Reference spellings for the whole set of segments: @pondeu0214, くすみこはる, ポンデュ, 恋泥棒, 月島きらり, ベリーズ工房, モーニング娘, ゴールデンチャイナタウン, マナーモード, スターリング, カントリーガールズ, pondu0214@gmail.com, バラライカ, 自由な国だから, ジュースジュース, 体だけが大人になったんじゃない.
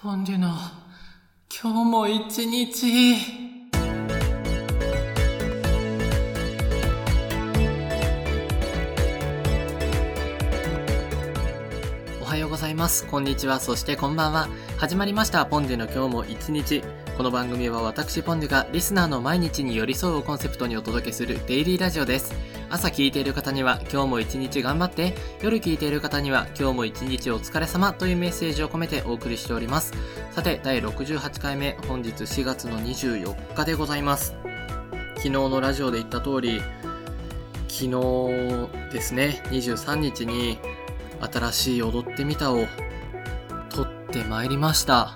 ポンデュの今日も一日。おはようございます。こんにちは。そしてこんばんは。始まりましたポンデュの今日も一日。この番組は私ポンデュがリスナーの毎日に寄り添うをコンセプトにお届けするデイリーラジオです。朝聞いている方には今日も一日頑張って、夜聞いている方には今日も一日お疲れ様というメッセージを込めてお送りしております。さて第68回目、本日4月の24日でございます。昨日のラジオで言った通り、昨日ですね、23日に新しい踊ってみたを撮ってまいりました。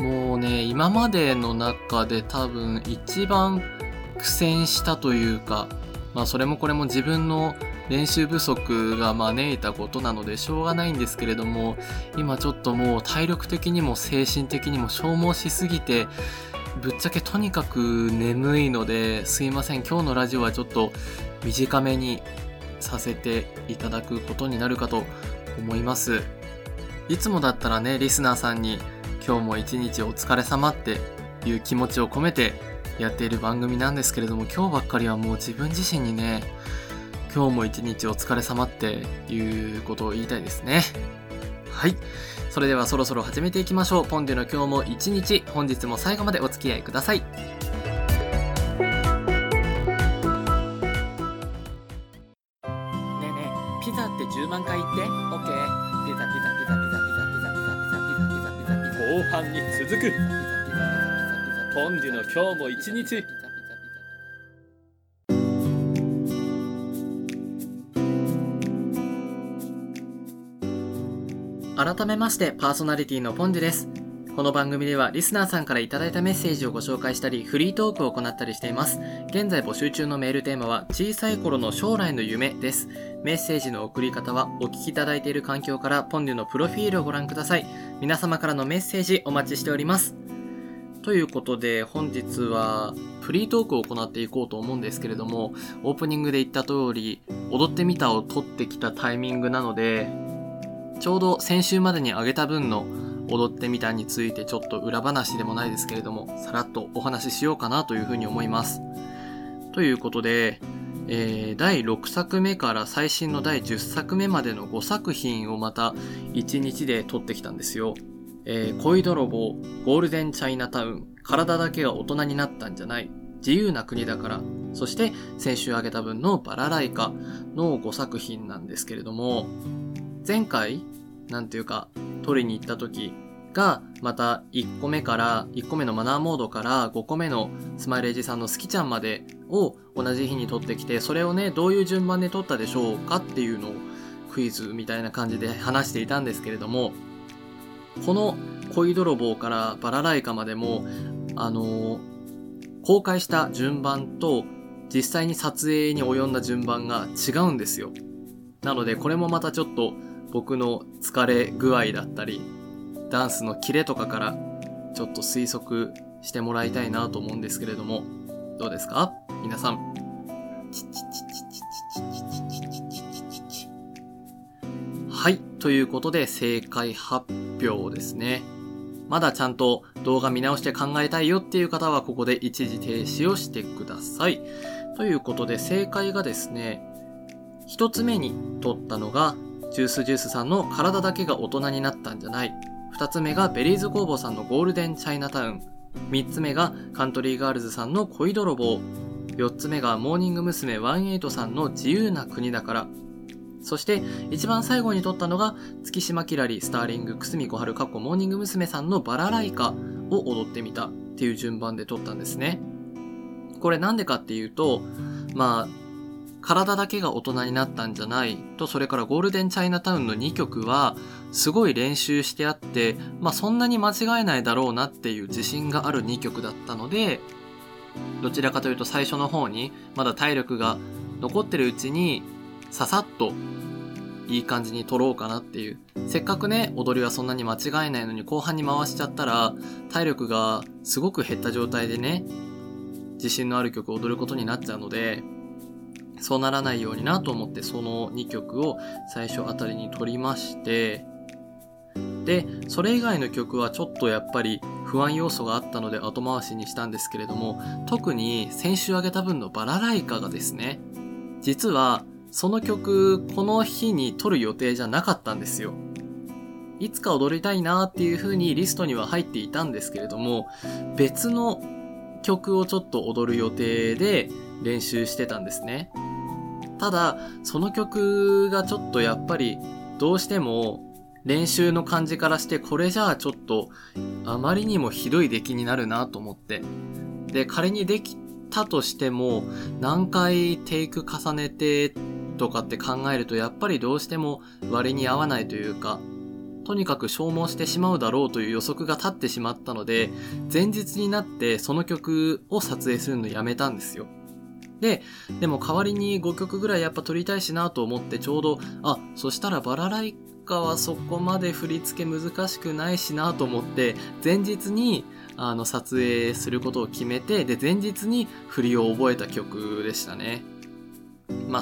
もうね、今までの中で多分一番苦戦したというか、それもこれも自分の練習不足が招いたことなのでしょうがないんですけれども、今ちょっともう体力的にも精神的にも消耗しすぎて、ぶっちゃけとにかく眠いので、すいません、今日のラジオはちょっと短めにさせていただくことになるかと思います。いつもだったらね、リスナーさんに今日も一日お疲れ様っていう気持ちを込めてやっている番組なんですけれども、今日ばっかりはもう自分自身にね、今日も一日お疲れ様っていうことを言いたいですね。はい、それではそろそろ始めていきましょう。ポンデュの今日も一日、本日も最後までお付き合いください。ねえピザって10万回言って OK。 ピザピザピザピザピザピザピザピザピザ、後半に続くポンデュの今日も一日。改めましてパーソナリティのポンデュです。この番組ではリスナーさんからいただいたメッセージをご紹介したり、フリートークを行ったりしています。現在募集中のメールテーマは小さい頃の将来の夢です。メッセージの送り方はお聞きいただいている環境からポンデュのプロフィールをご覧ください。皆様からのメッセージお待ちしております。ということで、本日はフリートークを行っていこうと思うんですけれども、オープニングで言った通り踊ってみたを撮ってきたタイミングなので、ちょうど先週までに上げた分の踊ってみたについてちょっと裏話でもないですけれども、さらっとお話ししようかなというふうに思います。ということで、第6作目から最新の第10作目までの5作品をまた1日で撮ってきたんですよ。恋泥棒、ゴールデンチャイナタウン、体だけが大人になったんじゃない、自由な国だから、そして先週あげた分のバラライカの5作品なんですけれども、前回なんていうか撮りに行った時がまた1個目のマナーモードから5個目のスマイレージさんの好きちゃんまでを同じ日に撮ってきて、それをね、どういう順番で撮ったでしょうかっていうのをクイズみたいな感じで話していたんですけれども、この恋泥棒からバラライカまでも、公開した順番と実際に撮影に及んだ順番が違うんですよ。なのでこれもまたちょっと僕の疲れ具合だったり、ダンスのキレとかからちょっと推測してもらいたいなと思うんですけれども、どうですか皆さん。はい、ということで正解発表ですね。まだちゃんと動画見直して考えたいよっていう方はここで一時停止をしてください。ということで正解がですね、一つ目に取ったのがジュースジュースさんの体だけが大人になったんじゃない、二つ目がベリーズ工房さんのゴールデンチャイナタウン、三つ目がカントリーガールズさんの恋泥棒、四つ目がモーニング娘。18さんの自由な国だから、そして一番最後に撮ったのが月島きらり、スターリング、くすみこはる、モーニング娘さんのバラライカを踊ってみたっていう順番で撮ったんですね。これなんでかっていうと、体だけが大人になったんじゃないと、それからゴールデンチャイナタウンの2曲はすごい練習してあって、そんなに間違えないだろうなっていう自信がある2曲だったので、どちらかというと最初の方にまだ体力が残ってるうちにささっといい感じに撮ろうかなっていう、せっかくね、踊りはそんなに間違いないのに後半に回しちゃったら体力がすごく減った状態でね、自信のある曲を踊ることになっちゃうので、そうならないようになと思ってその2曲を最初あたりに撮りまして、で、それ以外の曲はちょっとやっぱり不安要素があったので後回しにしたんですけれども、特に先週上げた分のバラライカがですね、実はその曲この日に撮る予定じゃなかったんですよ。いつか踊りたいなっていう風にリストには入っていたんですけれども、別の曲をちょっと踊る予定で練習してたんですね。ただその曲がちょっとやっぱりどうしても練習の感じからしてこれじゃあちょっとあまりにもひどい出来になるなと思って、で仮にできたとしても何回テイク重ねてとかって考えるとやっぱりどうしても割に合わないというか、とにかく消耗してしまうだろうという予測が立ってしまったので、前日になってその曲を撮影するのやめたんですよ。でも代わりに5曲ぐらいやっぱ撮りたいしなと思って、ちょうどそしたらバラライカはそこまで振り付け難しくないしなと思って、前日に撮影することを決めて、で前日に振りを覚えた曲でしたね。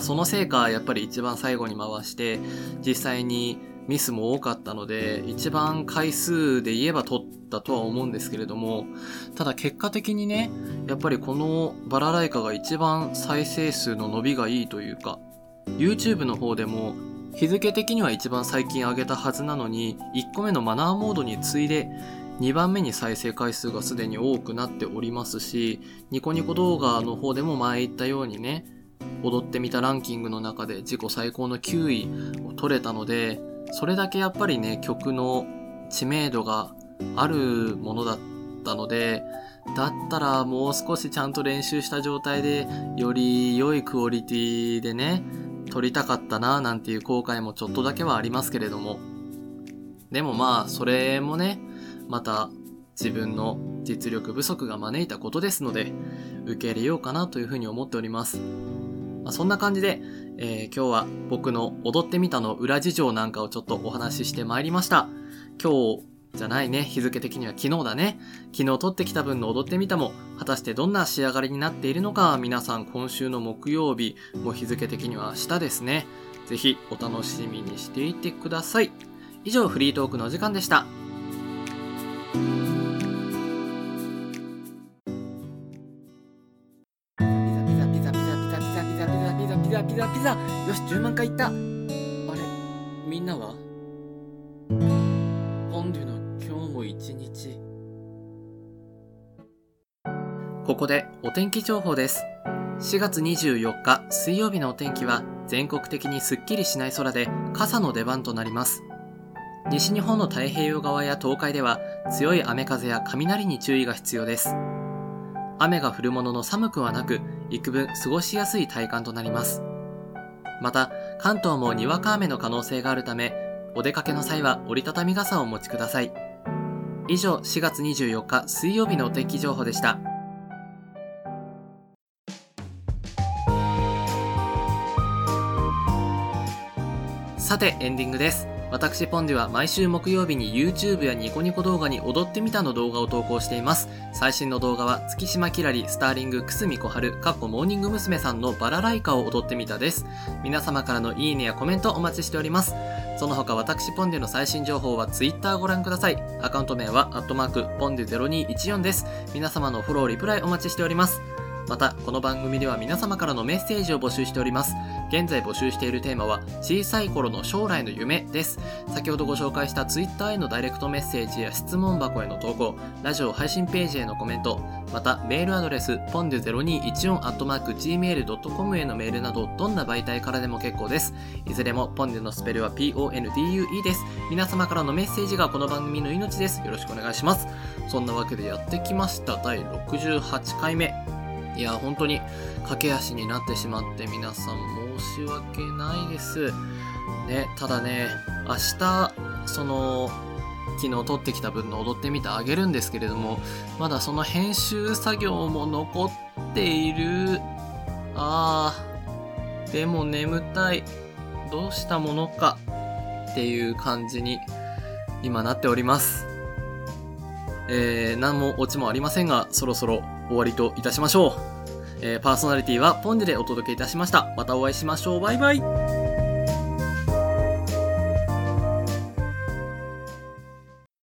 そのせいかやっぱり一番最後に回して、実際にミスも多かったので一番回数で言えば取ったとは思うんですけれども、ただ結果的にね、やっぱりこのバラライカが一番再生数の伸びがいいというか、 YouTube の方でも日付的には一番最近上げたはずなのに、1個目のマナーモードに次いで2番目に再生回数がすでに多くなっておりますし、ニコニコ動画の方でも前言ったようにね、踊ってみたランキングの中で自己最高の9位を取れたので、それだけやっぱりね、曲の知名度があるものだったので、だったらもう少しちゃんと練習した状態でより良いクオリティでね撮りたかったななんていう後悔もちょっとだけはありますけれども、でもそれもね、また自分の実力不足が招いたことですので受け入れようかなというふうに思っております。そんな感じで、今日は僕の踊ってみたの裏事情なんかをちょっとお話ししてまいりました。今日じゃないね、日付的には昨日だね。昨日撮ってきた分の踊ってみたも果たしてどんな仕上がりになっているのか、皆さん今週の木曜日、もう日付的には明日ですね。ぜひお楽しみにしていてください。以上、フリートークのお時間でした。ピザ、よし10万回いった。あれ、みんなは？ポンデュの今日も一日。ここでお天気情報です。4月24日水曜日のお天気は全国的にすっきりしない空で傘の出番となります。西日本の太平洋側や東海では強い雨風や雷に注意が必要です。雨が降るものの寒くはなく、幾分過ごしやすい体感となります。また、関東もにわか雨の可能性があるため、お出かけの際は折りたたみ傘をお持ちください。以上、4月24日水曜日のお天気情報でした。さて、エンディングです。私ポンデュは毎週木曜日に YouTube やニコニコ動画に踊ってみたの動画を投稿しています。最新の動画は月島きらり、スターリング、くすみこはる、かっこモーニング娘。さんのバラライカを踊ってみたです。皆様からのいいねやコメントお待ちしております。その他私ポンデュの最新情報は Twitter ご覧ください。アカウント名は@pondeu0214 です。皆様のフォロー、リプライお待ちしております。またこの番組では皆様からのメッセージを募集しております。現在募集しているテーマは小さい頃の将来の夢です。先ほどご紹介したツイッターへのダイレクトメッセージや質問箱への投稿、ラジオ配信ページへのコメント、またメールアドレス pondu0214@gmail.com へのメールなど、どんな媒体からでも結構です。いずれもポンデュのスペルは PONDUE です。皆様からのメッセージがこの番組の命です。よろしくお願いします。そんなわけでやってきました、第68回目。いや本当に駆け足になってしまって皆さん申し訳ないです、ね、ただね、明日その昨日撮ってきた分の踊ってみたあげるんですけれども、まだその編集作業も残っている。でも眠たい、どうしたものかっていう感じに今なっております。何もオチもありませんが、そろそろ終わりといたしましょう。パーソナリティはポンデでお届けいたしました。またお会いしましょう。バイバイ。